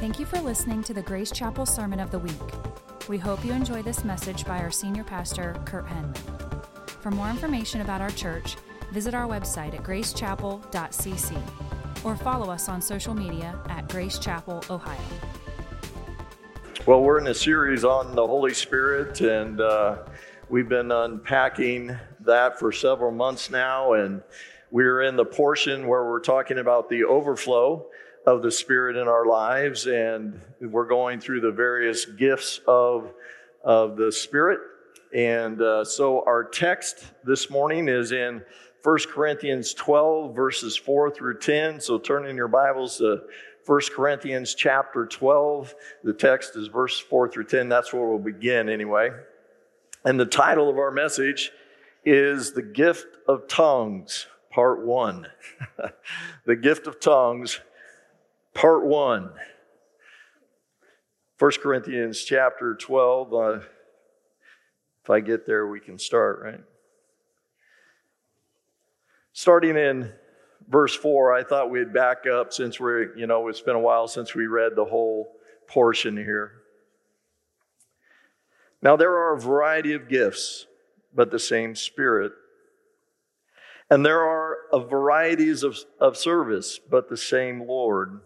Thank you for listening to the Grace Chapel Sermon of the Week. We hope you enjoy this message by our senior pastor, Kurt Penn. For more information about our church, visit our website at gracechapel.cc or follow us on social media at Grace Chapel Ohio. Well, we're in a series on the Holy Spirit, and we've been unpacking that for several months now, and we're in the portion where we're talking about the overflow of the Spirit in our lives, and we're going through the various gifts of the Spirit. And so our text this morning is in 1 Corinthians 12, verses 4 through 10. So turn in your Bibles to 1 Corinthians chapter 12. The text is verse 4 through 10. That's where we'll begin anyway. And the title of our message is The Gift of Tongues, Part 1. The Gift of Tongues, Part 1. 1 Corinthians chapter 12. If I get there, we can start, right? Starting in verse 4, I thought we'd back up since it's been a while since we read the whole portion here. Now there are a variety of gifts, but the same Spirit. And there are a varieties of service, but the same Lord.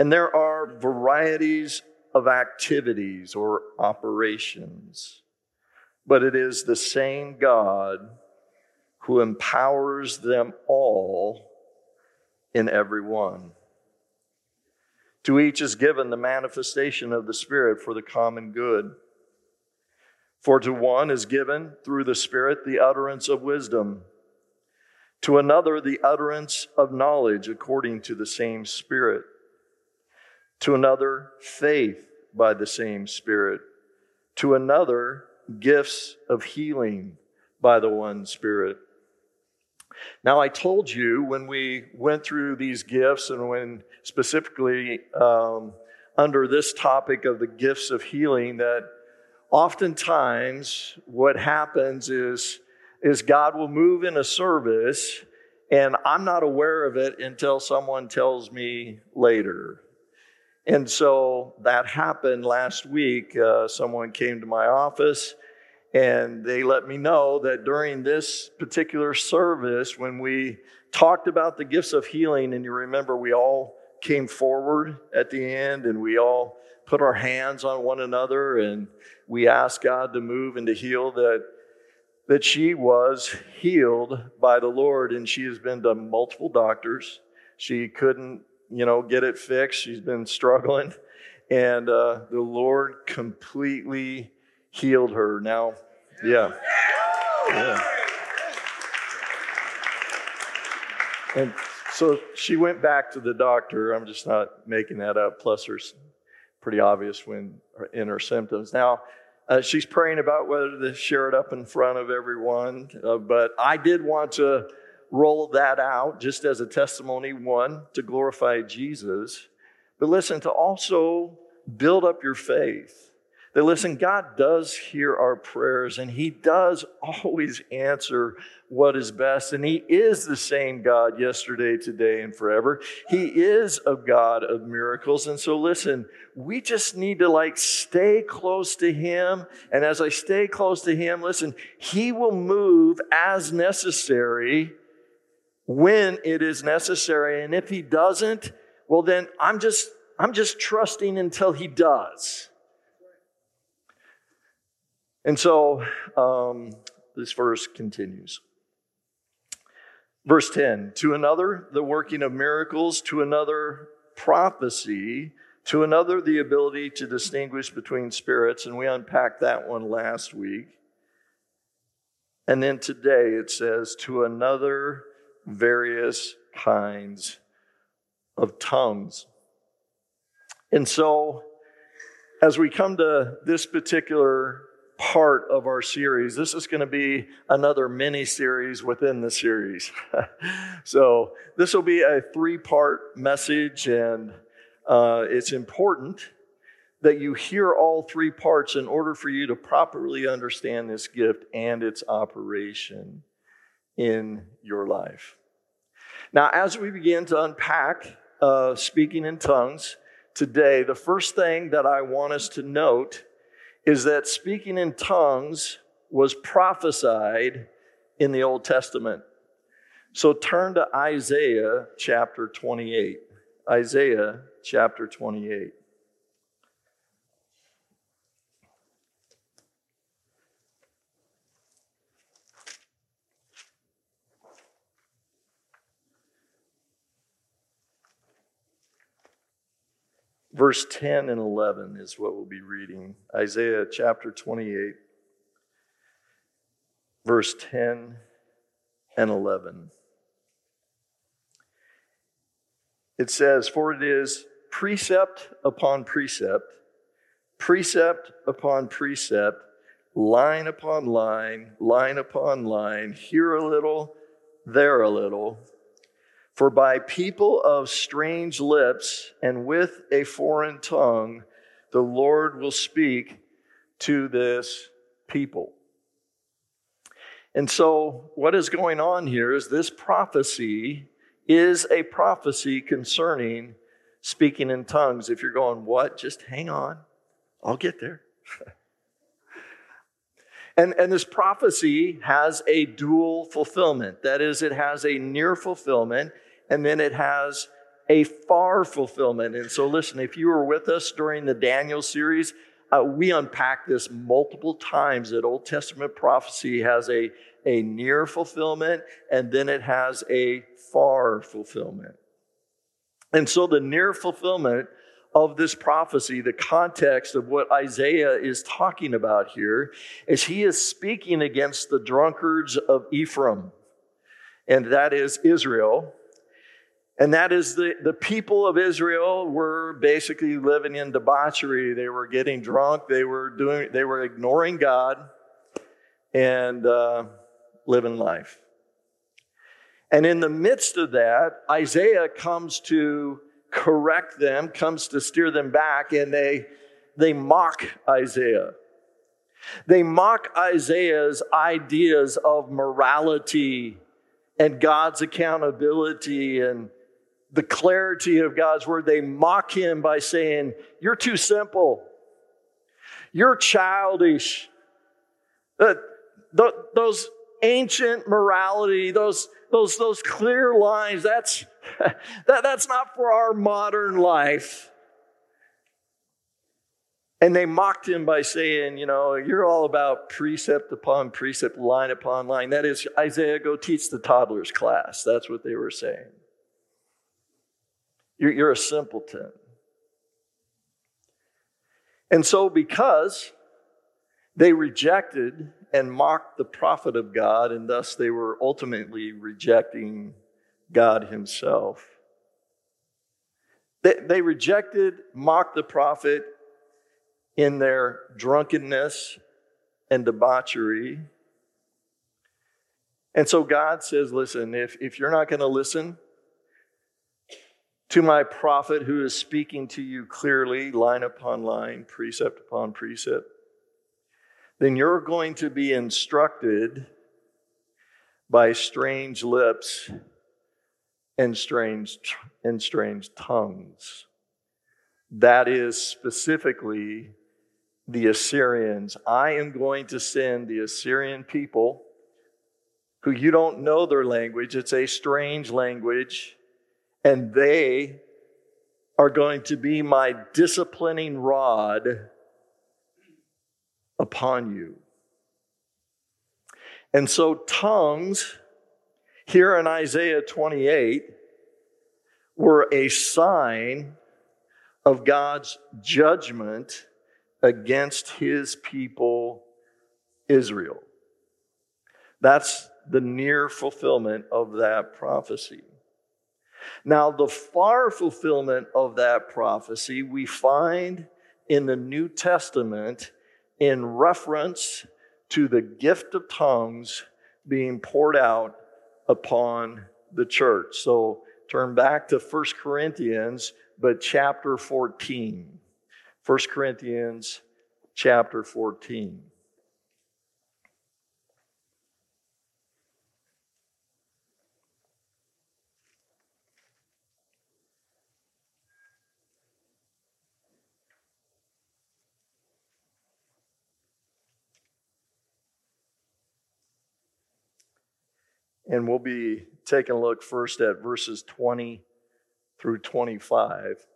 And there are varieties of activities or operations, but it is the same God who empowers them all in every one. To each is given the manifestation of the Spirit for the common good. For to one is given through the Spirit the utterance of wisdom, to another the utterance of knowledge according to the same Spirit, to another faith by the same Spirit, to another gifts of healing by the one Spirit. Now, I told you when we went through these gifts and when specifically under this topic of the gifts of healing that oftentimes what happens is God will move in a service and I'm not aware of it until someone tells me later. And so that happened last week. Someone came to my office and they let me know that during this particular service, when we talked about the gifts of healing, and you remember we all came forward at the end and we all put our hands on one another and we asked God to move and to heal, that she was healed by the Lord. And she has been to multiple doctors. She couldn't, get it fixed. She's been struggling. And the Lord completely healed her. Now, yeah. And so she went back to the doctor. I'm just not making that up. Plus, it's pretty obvious in her symptoms. Now, she's praying about whether to share it up in front of everyone. But I did want to roll that out just as a testimony, one, to glorify Jesus. But listen, to also build up your faith. That listen, God does hear our prayers and He does always answer what is best. And He is the same God yesterday, today, and forever. He is a God of miracles. And so listen, we just need to stay close to Him. And as I stay close to Him, listen, He will move as necessary when it is necessary. And if He doesn't, well then I'm just trusting until He does. And so this verse continues. Verse 10, to another, the working of miracles, to another, prophecy, to another, the ability to distinguish between spirits. And we unpacked that one last week. And then today it says, to another, various kinds of tongues. And so as we come to this particular part of our series. This is going to be another mini-series within the series. So this will be a three-part message, and it's important that you hear all three parts in order for you to properly understand this gift and its operation in your life. Now, as we begin to unpack speaking in tongues, today, the first thing that I want us to note is that speaking in tongues was prophesied in the Old Testament. So turn to Isaiah chapter 28. Isaiah chapter 28. Verse 10 and 11 is what we'll be reading. Isaiah chapter 28, verse 10 and 11. It says, "For it is precept upon precept, line upon line, here a little, there a little. For by people of strange lips and with a foreign tongue, the Lord will speak to this people." And so what is going on here is this prophecy is a prophecy concerning speaking in tongues. If you're going, what? Just hang on. I'll get there. And this prophecy has a dual fulfillment. That is, it has a near fulfillment, and then it has a far fulfillment. And so listen, if you were with us during the Daniel series, we unpacked this multiple times, that Old Testament prophecy has a near fulfillment, and then it has a far fulfillment. And so the near fulfillment of this prophecy, the context of what Isaiah is talking about here, is he is speaking against the drunkards of Ephraim, and that is Israel. And that is the people of Israel were basically living in debauchery. They were getting drunk. They were ignoring God and living life. And in the midst of that, Isaiah comes to correct them, comes to steer them back, and they mock Isaiah. They mock Isaiah's ideas of morality and God's accountability and the clarity of God's word. They mock him by saying, "You're too simple. You're childish. Those ancient morality, those clear lines, that's not for our modern life." And they mocked him by saying, you know, "You're all about precept upon precept, line upon line." That is, "Isaiah, go teach the toddlers class." That's what they were saying. You're a simpleton. And so because they rejected and mocked the prophet of God, and thus they were ultimately rejecting God himself. They rejected, mocked the prophet in their drunkenness and debauchery. And so God says, listen, if you're not going to listen to my prophet who is speaking to you clearly, line upon line, precept upon precept, then you're going to be instructed by strange lips and strange tongues. That is specifically the Assyrians. I am going to send the Assyrian people who you don't know their language. It's a strange language. And they are going to be my disciplining rod upon you. And so tongues, here in Isaiah 28, were a sign of God's judgment against his people, Israel. That's the near fulfillment of that prophecy. Now, the far fulfillment of that prophecy we find in the New Testament in reference to the gift of tongues being poured out upon the church. So turn back to 1 Corinthians, but chapter 14. 1 Corinthians chapter 14. And we'll be taking a look first at verses 20 through 25.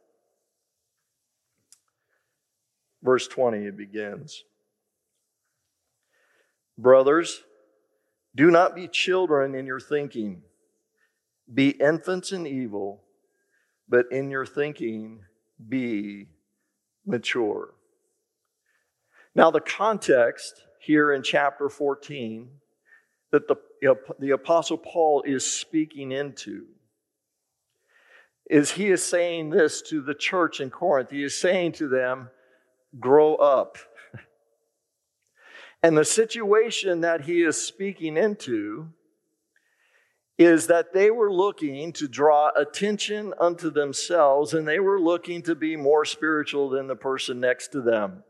Verse 20, it begins. Brothers, do not be children in your thinking. Be infants in evil, but in your thinking be mature. Now the context here in chapter 14 that the Apostle Paul is speaking into is he is saying this to the church in Corinth. He is saying to them, grow up. And the situation that he is speaking into is that they were looking to draw attention unto themselves, and they were looking to be more spiritual than the person next to them.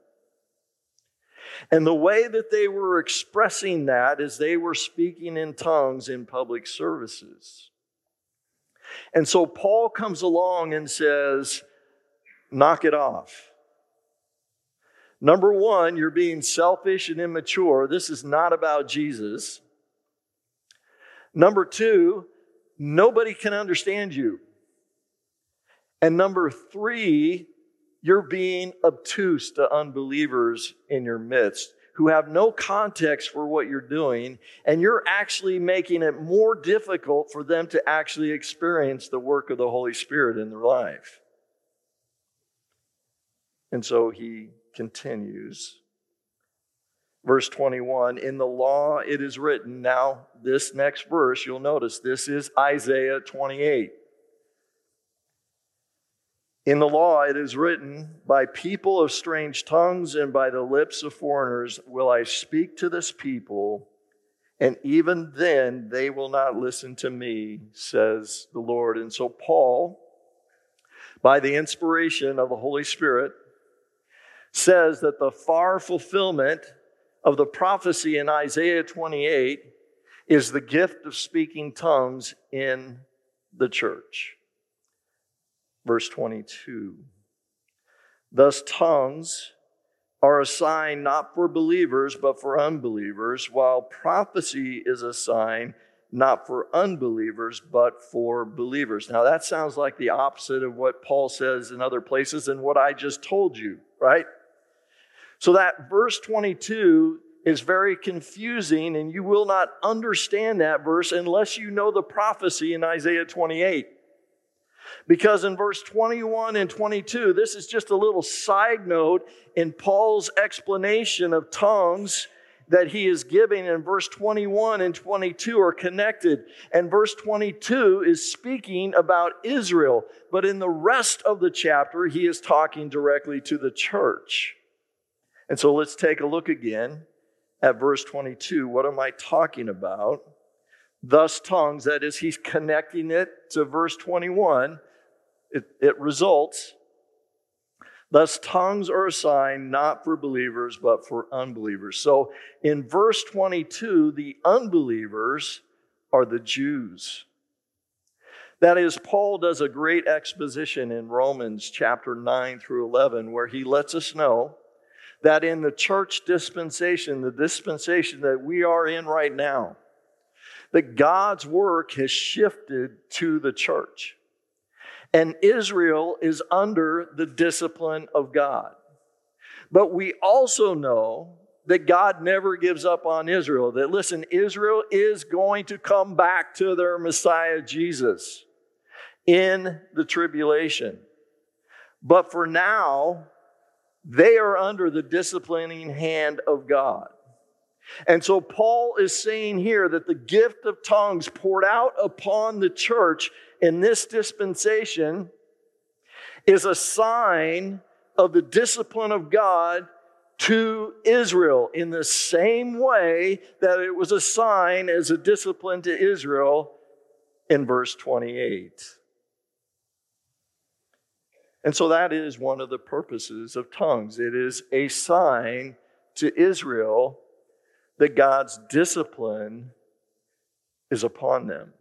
And the way that they were expressing that is they were speaking in tongues in public services. And so Paul comes along and says, knock it off. Number one, you're being selfish and immature. This is not about Jesus. Number two, nobody can understand you. And number three, you're being obtuse to unbelievers in your midst who have no context for what you're doing, and you're actually making it more difficult for them to actually experience the work of the Holy Spirit in their life. And so he continues. Verse 21, in the law it is written. Now, this next verse, you'll notice this is Isaiah 28. In the law it is written, by people of strange tongues and by the lips of foreigners will I speak to this people, and even then they will not listen to me, says the Lord. And so Paul, by the inspiration of the Holy Spirit, says that the far fulfillment of the prophecy in Isaiah 28 is the gift of speaking tongues in the church. Verse 22. Thus tongues are a sign not for believers but for unbelievers, while prophecy is a sign not for unbelievers but for believers. Now that sounds like the opposite of what Paul says in other places and what I just told you, right? So that verse 22 is very confusing, and you will not understand that verse unless you know the prophecy in Isaiah 28. Because in verse 21 and 22, this is just a little side note in Paul's explanation of tongues that he is giving in verse 21 and 22 are connected. And verse 22 is speaking about Israel, but in the rest of the chapter, he is talking directly to the church. And so let's take a look again at verse 22. What am I talking about? Thus tongues, that is, he's connecting it to verse 21. It results. Thus tongues are a sign not for believers, but for unbelievers. So in verse 22, the unbelievers are the Jews. That is, Paul does a great exposition in Romans chapter 9 through 11, where he lets us know that in the church dispensation, the dispensation that we are in right now, that God's work has shifted to the church. And Israel is under the discipline of God. But we also know that God never gives up on Israel. That, listen, Israel is going to come back to their Messiah Jesus in the tribulation. But for now, they are under the disciplining hand of God. And so Paul is saying here that the gift of tongues poured out upon the church in this dispensation is a sign of the discipline of God to Israel in the same way that it was a sign as a discipline to Israel in verse 28. And so that is one of the purposes of tongues. It is a sign to Israel that God's discipline is upon them.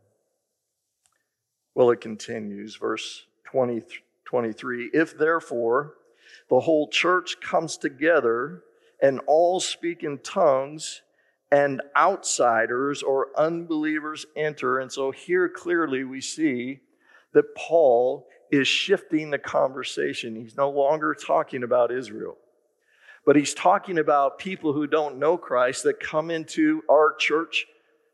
Well, it continues, verse 23. If therefore the whole church comes together and all speak in tongues, and outsiders or unbelievers enter. And so here clearly we see that Paul is shifting the conversation. He's no longer talking about Israel, but he's talking about people who don't know Christ that come into our church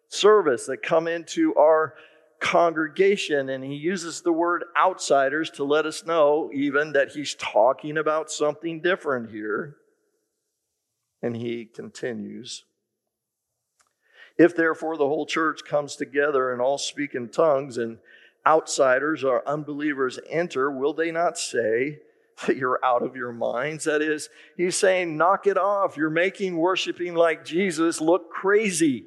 service, that come into our congregation. And he uses the word outsiders to let us know even that he's talking about something different here. And he continues, if therefore the whole church comes together and all speak in tongues and outsiders or unbelievers enter, will they not say that you're out of your minds? That is, he's saying, knock it off. You're making worshiping like Jesus look crazy.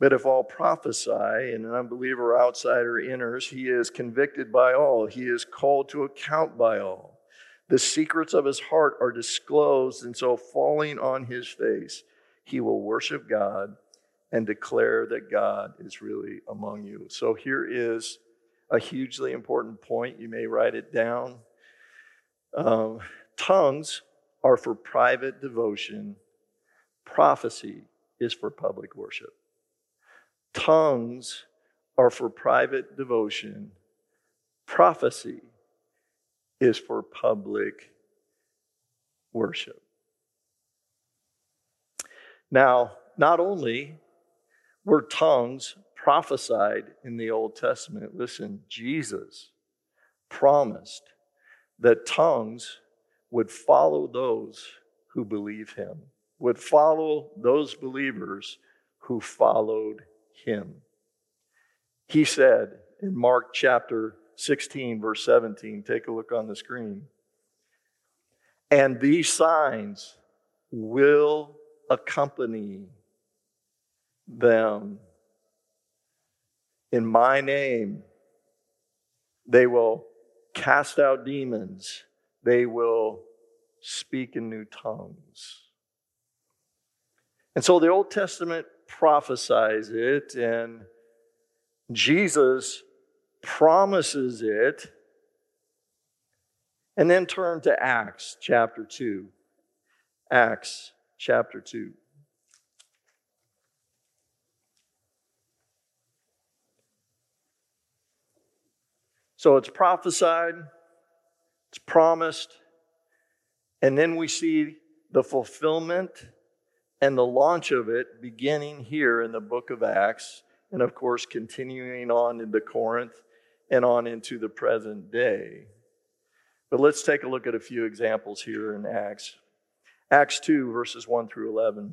But if all prophesy and an unbeliever or outsider enters, he is convicted by all. He is called to account by all. The secrets of his heart are disclosed, and so falling on his face, he will worship God and declare that God is really among you. So here is a hugely important point. You may write it down. Tongues are for private devotion. Prophecy is for public worship. Tongues are for private devotion. Prophecy is for public worship. Now, not only were tongues prophesied in the Old Testament, listen, Jesus promised that tongues would follow those who believe him, would follow those believers who followed him. He said in Mark chapter 16, verse 17, take a look on the screen, and these signs will accompany them. In my name, they will cast out demons. They will speak in new tongues. And so the Old Testament prophesies it, and Jesus promises it. And then turn to Acts chapter 2. Acts chapter 2. So it's prophesied, it's promised, and then we see the fulfillment and the launch of it beginning here in the book of Acts, and of course continuing on into Corinth and on into the present day. But let's take a look at a few examples here in Acts. Acts 2, verses 1 through 11.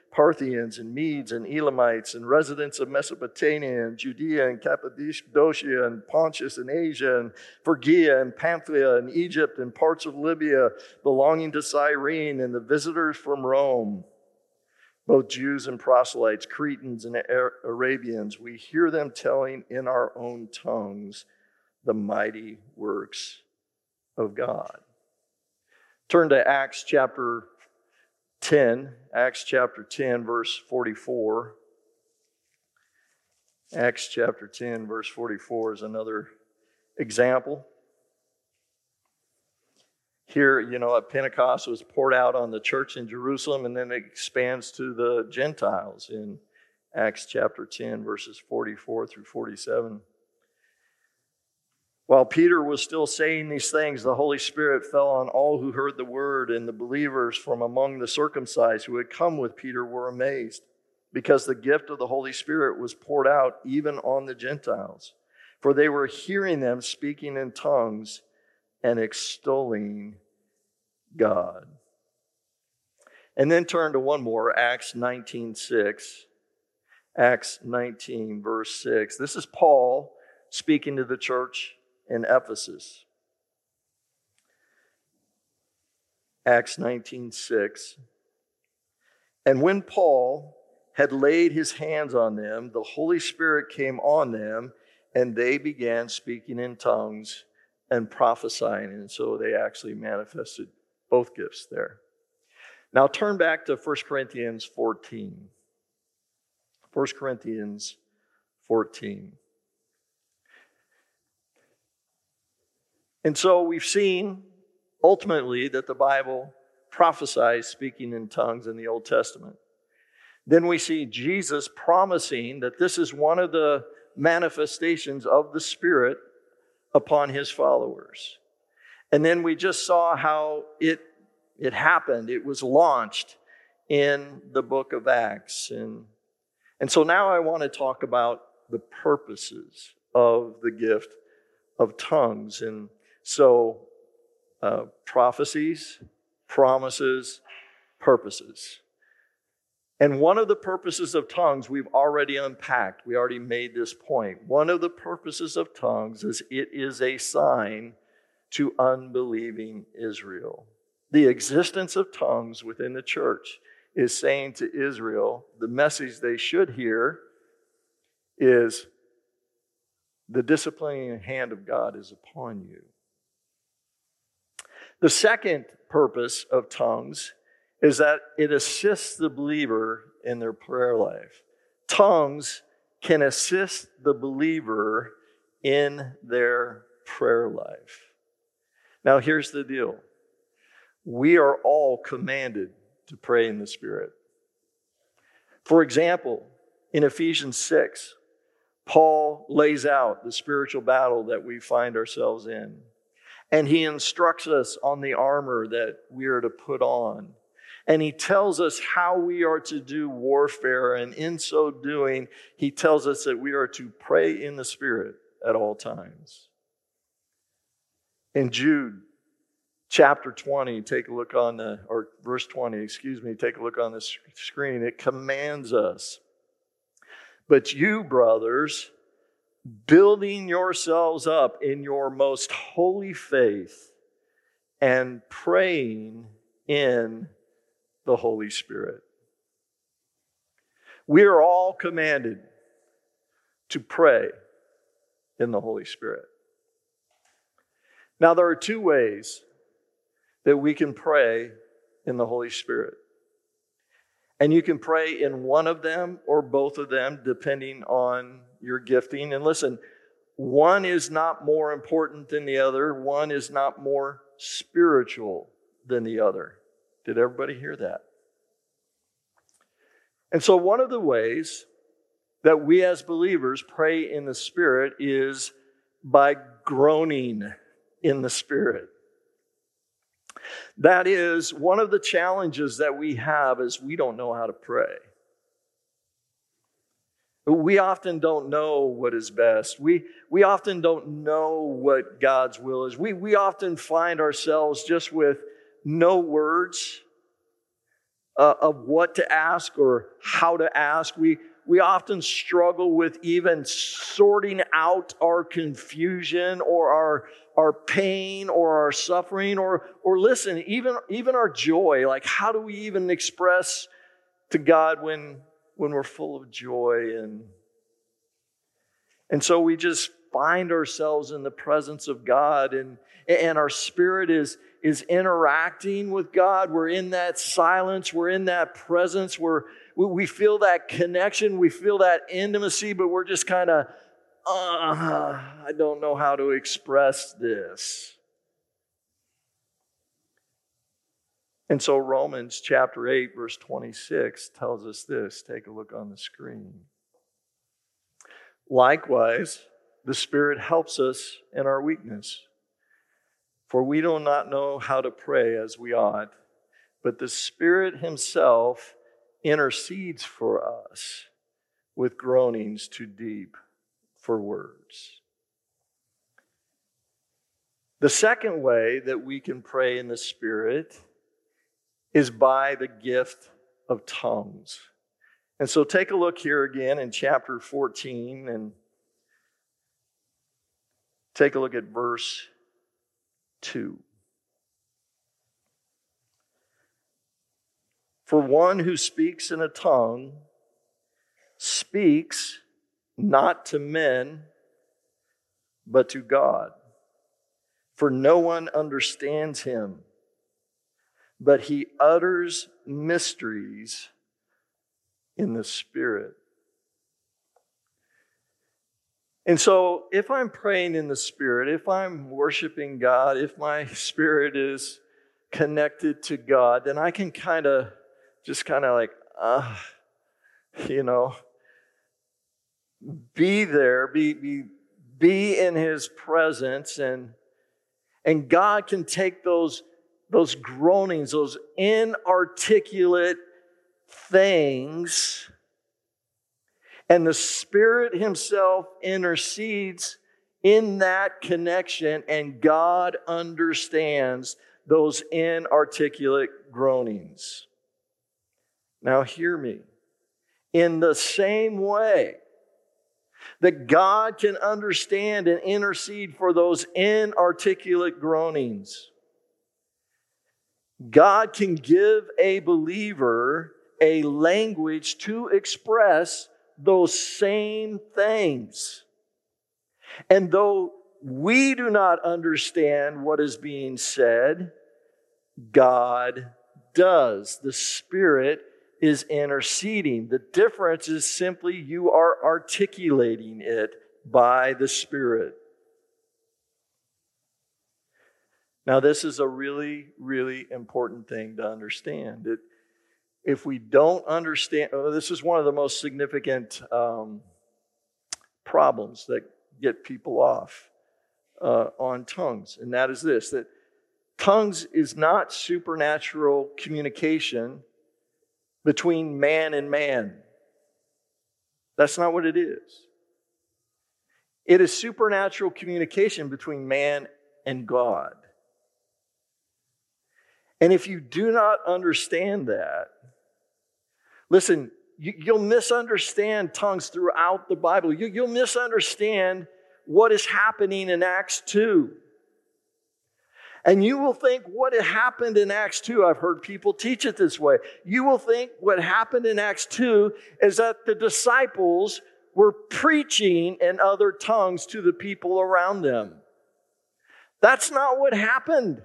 Parthians and Medes and Elamites and residents of Mesopotamia and Judea and Cappadocia and Pontus and Asia and Phrygia and Pamphylia and Egypt and parts of Libya belonging to Cyrene and the visitors from Rome, both Jews and proselytes, Cretans and Arabians, we hear them telling in our own tongues the mighty works of God. Turn to Acts chapter 10, Acts chapter 10, verse 44. Acts chapter 10, verse 44 is another example. Here, at Pentecost was poured out on the church in Jerusalem, and then it expands to the Gentiles in Acts chapter 10, verses 44 through 47. While Peter was still saying these things, the Holy Spirit fell on all who heard the word, and the believers from among the circumcised who had come with Peter were amazed, because the gift of the Holy Spirit was poured out even on the Gentiles. For they were hearing them speaking in tongues and extolling God. And then turn to one more, Acts 19:6. Acts 19, verse 6. This is Paul speaking to the church in Ephesus. Acts 19:6. And when Paul had laid his hands on them, the Holy Spirit came on them, and they began speaking in tongues and prophesying. And so they actually manifested both gifts there. Now turn back to 1 Corinthians 14. 1 Corinthians 14. And so we've seen ultimately that the Bible prophesies speaking in tongues in the Old Testament. Then we see Jesus promising that this is one of the manifestations of the Spirit upon his followers. And then we just saw how it happened. It was launched in the book of Acts. And so now I want to talk about the purposes of the gift of tongues. And so prophecies, promises, purposes. And one of the purposes of tongues we've already unpacked. We already made this point. One of the purposes of tongues is it is a sign to unbelieving Israel. The existence of tongues within the church is saying to Israel, the message they should hear is the disciplining hand of God is upon you. The second purpose of tongues is that it assists the believer in their prayer life. Tongues can assist the believer in their prayer life. Now, here's the deal. We are all commanded to pray in the Spirit. For example, in Ephesians 6, Paul lays out the spiritual battle that we find ourselves in. And he instructs us on the armor that we are to put on. And he tells us how we are to do warfare. And in so doing, he tells us that we are to pray in the Spirit at all times. In Jude chapter 20, verse 20, take a look on the screen. It commands us. But you, brothers, building yourselves up in your most holy faith and praying in the Holy Spirit. We are all commanded to pray in the Holy Spirit. Now, there are two ways that we can pray in the Holy Spirit. And you can pray in one of them or both of them, depending on your gifting. And listen, one is not more important than the other. One is not more spiritual than the other. Did everybody hear that? And so one of the ways that we as believers pray in the Spirit is by groaning in the Spirit. That is, one of the challenges that we have is we don't know how to pray. We often don't know what is best. We often don't know what God's will is. We often find ourselves just with no words of what to ask or how to ask. We often struggle with even sorting out our confusion or our pain or our suffering or listen, even our joy. Like, how do we even express to God when we're full of joy? And so we just find ourselves in the presence of God, and our spirit is interacting with God. We're in that silence. We're in that presence. We feel that connection. We feel that intimacy, but we're just kind of, I don't know how to express this. And so Romans chapter 8, verse 26 tells us this. Take a look on the screen. Likewise, the Spirit helps us in our weakness. For we do not know how to pray as we ought, but the Spirit himself intercedes for us with groanings too deep for words. The second way that we can pray in the Spirit is by the gift of tongues. And so take a look here again in chapter 14 and take a look at verse 2. For one who speaks in a tongue speaks not to men, but to God. For no one understands him, but he utters mysteries in the Spirit. And so if I'm praying in the Spirit, if I'm worshiping God, if my spirit is connected to God, then I can be there, be in His presence, and God can take those groanings, those inarticulate things, and the Spirit Himself intercedes in that connection, and God understands those inarticulate groanings. Now hear me. In the same way that God can understand and intercede for those inarticulate groanings, God can give a believer a language to express those same things. And though we do not understand what is being said, God does. The Spirit is interceding. The difference is simply you are articulating it by the Spirit. Now, this is a really, really important thing to understand. If we don't understand, this is one of the most significant problems that get people off on tongues, and that is this, that tongues is not supernatural communication between man and man. That's not what it is. It is supernatural communication between man and God. And if you do not understand that, listen, you'll misunderstand tongues throughout the Bible. You'll misunderstand what is happening in Acts 2. And you will think what happened in Acts 2, I've heard people teach it this way. You will think what happened in Acts 2 is that the disciples were preaching in other tongues to the people around them. That's not what happened.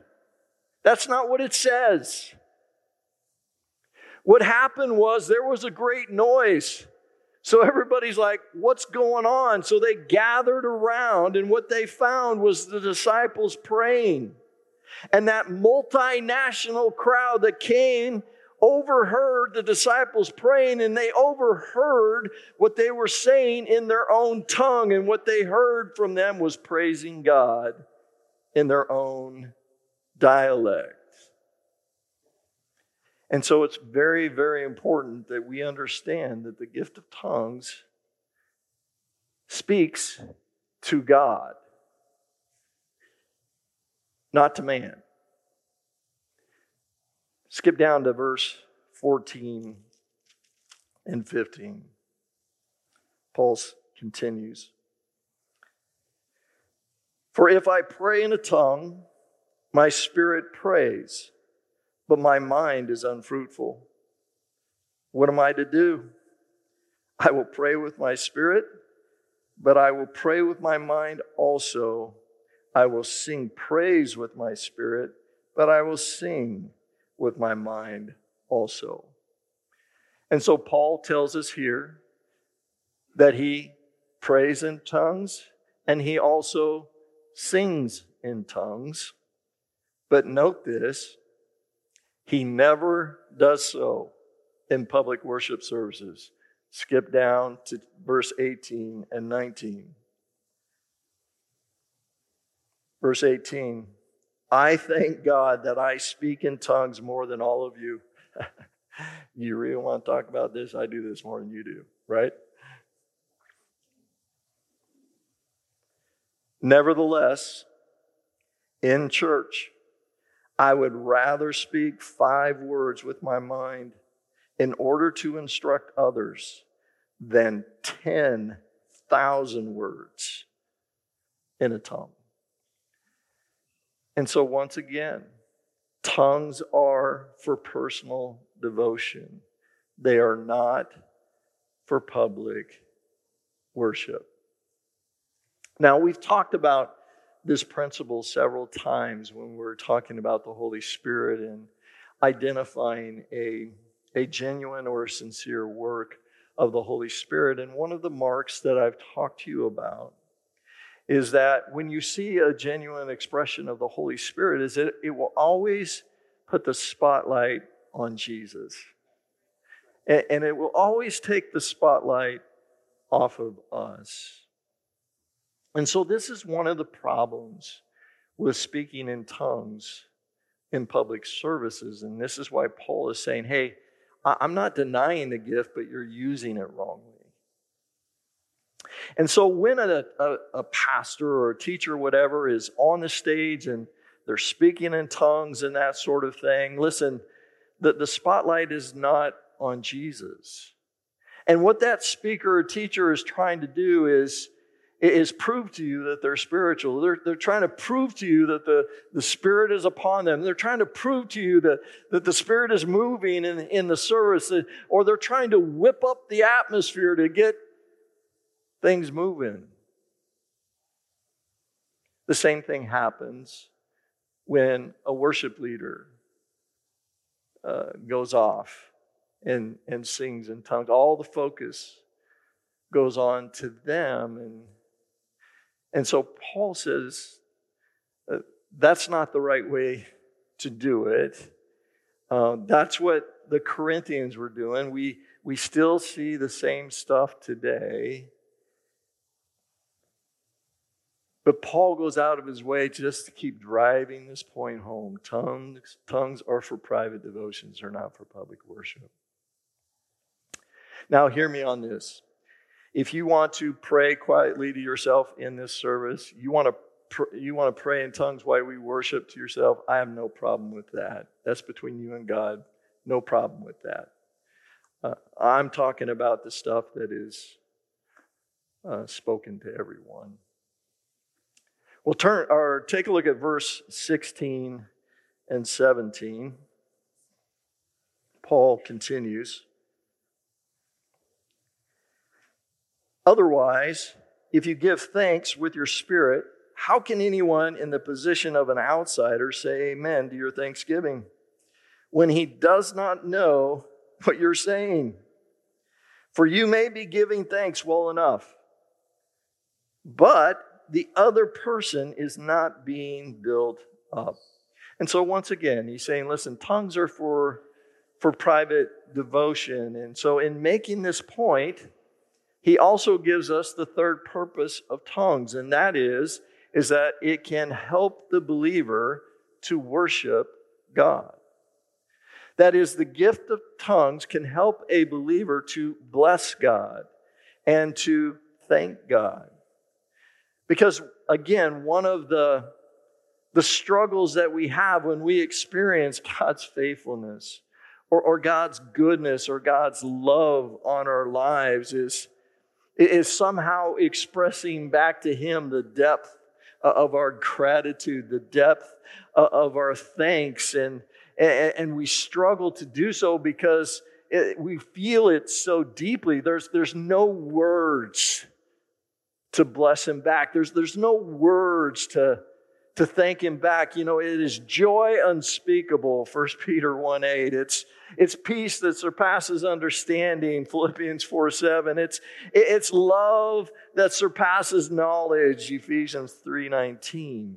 That's not what it says. What happened was there was a great noise. So everybody's like, what's going on? So they gathered around, and what they found was the disciples praying. And that multinational crowd that came overheard the disciples praying, and they overheard what they were saying in their own tongue. And what they heard from them was praising God in their own dialect. And so it's very, very important that we understand that the gift of tongues speaks to God, not to man. Skip down to verse 14 and 15. Paul continues. For if I pray in a tongue, my spirit prays, but my mind is unfruitful. What am I to do? I will pray with my spirit, but I will pray with my mind also. I will sing praise with my spirit, but I will sing with my mind also. And so Paul tells us here that he prays in tongues and he also sings in tongues. But note this, he never does so in public worship services. Skip down to verse 18 and 19. Verse 18, I thank God that I speak in tongues more than all of you. You really want to talk about this? I do this more than you do, right? Nevertheless, in church, I would rather speak 5 words with my mind in order to instruct others than 10,000 words in a tongue. And so once again, tongues are for personal devotion. They are not for public worship. Now, we've talked about this principle several times when we're talking about the Holy Spirit and identifying a genuine or sincere work of the Holy Spirit. And one of the marks that I've talked to you about is that when you see a genuine expression of the Holy Spirit, is it will always put the spotlight on Jesus. And it will always take the spotlight off of us. And so this is one of the problems with speaking in tongues in public services. And this is why Paul is saying, hey, I'm not denying the gift, but you're using it wrongly. And so when a pastor or a teacher or whatever is on the stage and they're speaking in tongues and that sort of thing, listen, the spotlight is not on Jesus. And what that speaker or teacher is trying to do is prove to you that they're spiritual. They're trying to prove to you that the Spirit is upon them. They're trying to prove to you that the Spirit is moving in the service, or they're trying to whip up the atmosphere to get things moving. The same thing happens when a worship leader goes off and sings in tongues. All the focus goes on to them. And so Paul says, that's not the right way to do it. That's what the Corinthians were doing. We still see the same stuff today. But Paul goes out of his way just to keep driving this point home. Tongues are for private devotions. They're not for public worship. Now, hear me on this. If you want to pray quietly to yourself in this service, you want to pray in tongues while we worship to yourself, I have no problem with that. That's between you and God. No problem with that. I'm talking about the stuff that is spoken to everyone. We'll take a look at verse 16 and 17. Paul continues. Otherwise, if you give thanks with your spirit, how can anyone in the position of an outsider say amen to your thanksgiving when he does not know what you're saying? For you may be giving thanks well enough, but the other person is not being built up. And so once again, he's saying, listen, tongues are for private devotion. And so in making this point, he also gives us the third purpose of tongues. And that is that it can help the believer to worship God. That is, the gift of tongues can help a believer to bless God and to thank God. Because, again, one of the struggles that we have when we experience God's faithfulness or God's goodness or God's love on our lives is somehow expressing back to Him the depth of our gratitude, the depth of our thanks. And we struggle to do so because we feel it so deeply. There's no words to bless Him back. There's no words to thank Him back. You know, it is joy unspeakable, 1 Peter 1:8. It's peace that surpasses understanding, Philippians 4:7. It's love that surpasses knowledge, Ephesians 3:19.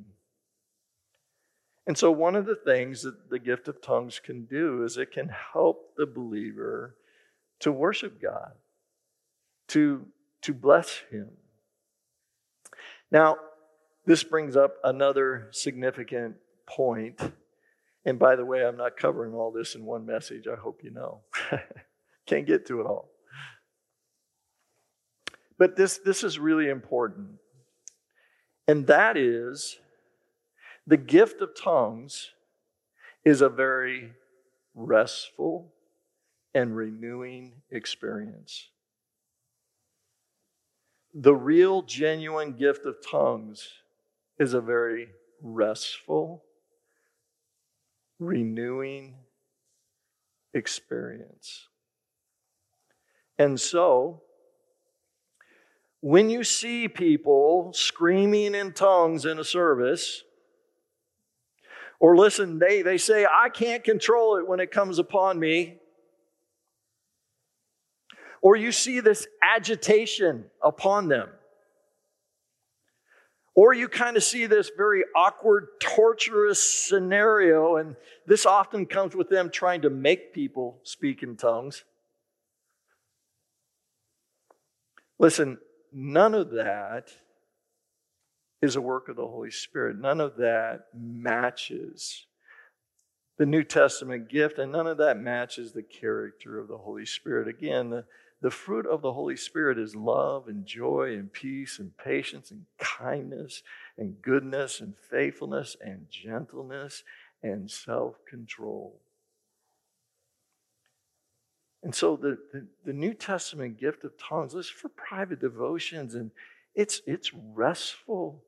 And so one of the things that the gift of tongues can do is it can help the believer to worship God, to bless Him. Now, this brings up another significant point. And by the way, I'm not covering all this in one message. I hope you know. Can't get to it all. But this is really important. And that is, the gift of tongues is a very restful and renewing experience. The real, genuine gift of tongues is a very restful, renewing experience. And so, when you see people screaming in tongues in a service, or listen, they say, I can't control it when it comes upon me. Or you see this agitation upon them. Or you kind of see this very awkward, torturous scenario, and this often comes with them trying to make people speak in tongues. Listen, none of that is a work of the Holy Spirit. None of that matches the New Testament gift, and none of that matches the character of the Holy Spirit. Again, the fruit of the Holy Spirit is love and joy and peace and patience and kindness and goodness and faithfulness and gentleness and self-control. And so the New Testament gift of tongues, this is for private devotions, and it's restful.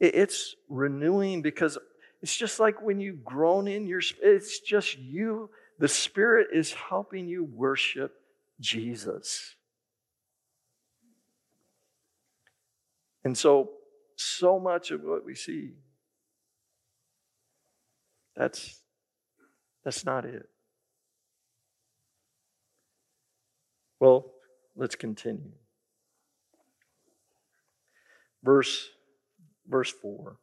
It's renewing, because it's just like when you groan in your spirit. It's just you. The Spirit is helping you worship Jesus. And so much of what we see, that's not it. Well, let's continue. Verse 4.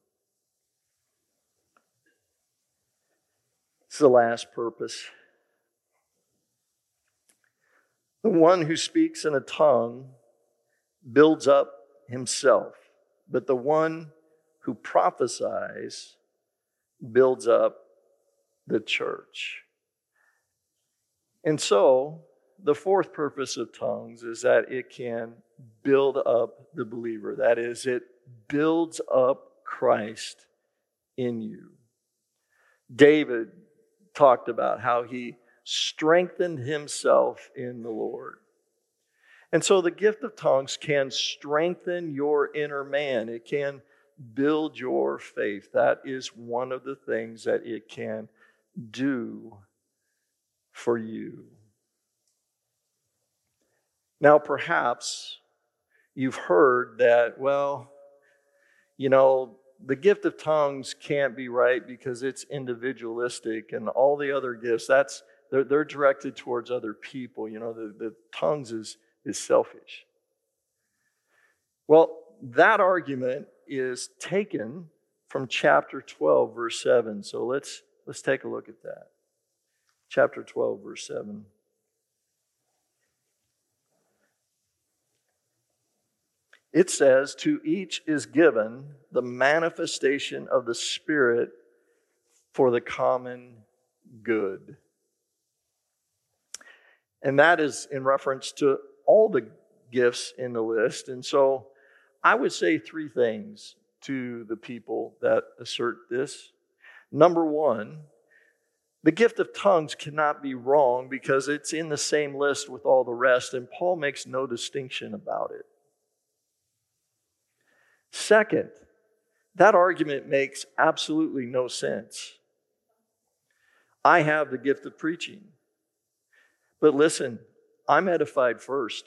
This is the last purpose. The one who speaks in a tongue builds up himself, but the one who prophesies builds up the church. And so, the fourth purpose of tongues is that it can build up the believer. That is, it builds up Christ in you. David talked about how he strengthened himself in the Lord. And so the gift of tongues can strengthen your inner man. It can build your faith. That is one of the things that it can do for you. Now, perhaps you've heard that, well, you know, the gift of tongues can't be right because it's individualistic, and all the other gifts, they're directed towards other people. You know, the tongues is selfish. Well, that argument is taken from chapter 12, verse 7. So let's take a look at that. Chapter 12, verse 7. It says, to each is given the manifestation of the Spirit for the common good. And that is in reference to all the gifts in the list. And so I would say three things to the people that assert this. Number one, the gift of tongues cannot be wrong because it's in the same list with all the rest, and Paul makes no distinction about it. Second, that argument makes absolutely no sense. I have the gift of preaching. But listen, I'm edified first.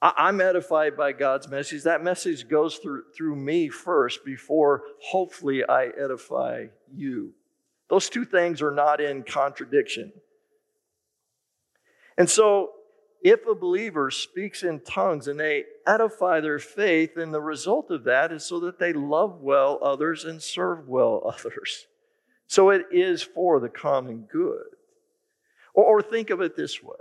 I'm edified by God's message. That message goes through me first before hopefully I edify you. Those two things are not in contradiction. And so, if a believer speaks in tongues and they edify their faith, then the result of that is so that they love well others and serve well others. So it is for the common good. Or think of it this way.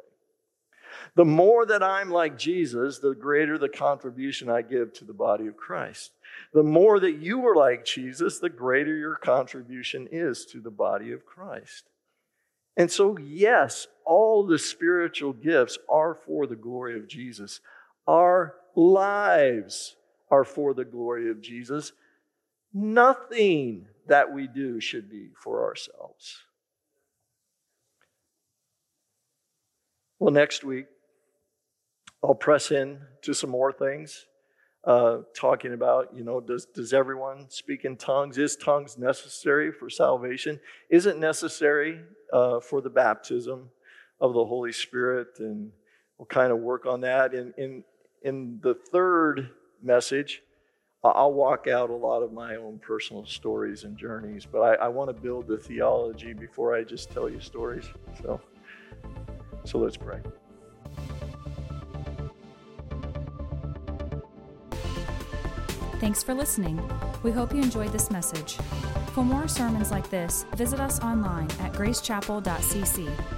The more that I'm like Jesus, the greater the contribution I give to the body of Christ. The more that you are like Jesus, the greater your contribution is to the body of Christ. And so, yes, all the spiritual gifts are for the glory of Jesus. Our lives are for the glory of Jesus. Nothing that we do should be for ourselves. Well, next week, I'll press in to some more things, talking about, does everyone speak in tongues? Is tongues necessary for salvation? Is it necessary for the baptism of the Holy Spirit? And we'll kind of work on that. And in the third message, I'll walk out a lot of my own personal stories and journeys, but I want to build the theology before I just tell you stories. So let's pray. Thanks for listening. We hope you enjoyed this message. For more sermons like this, visit us online at gracechapel.cc.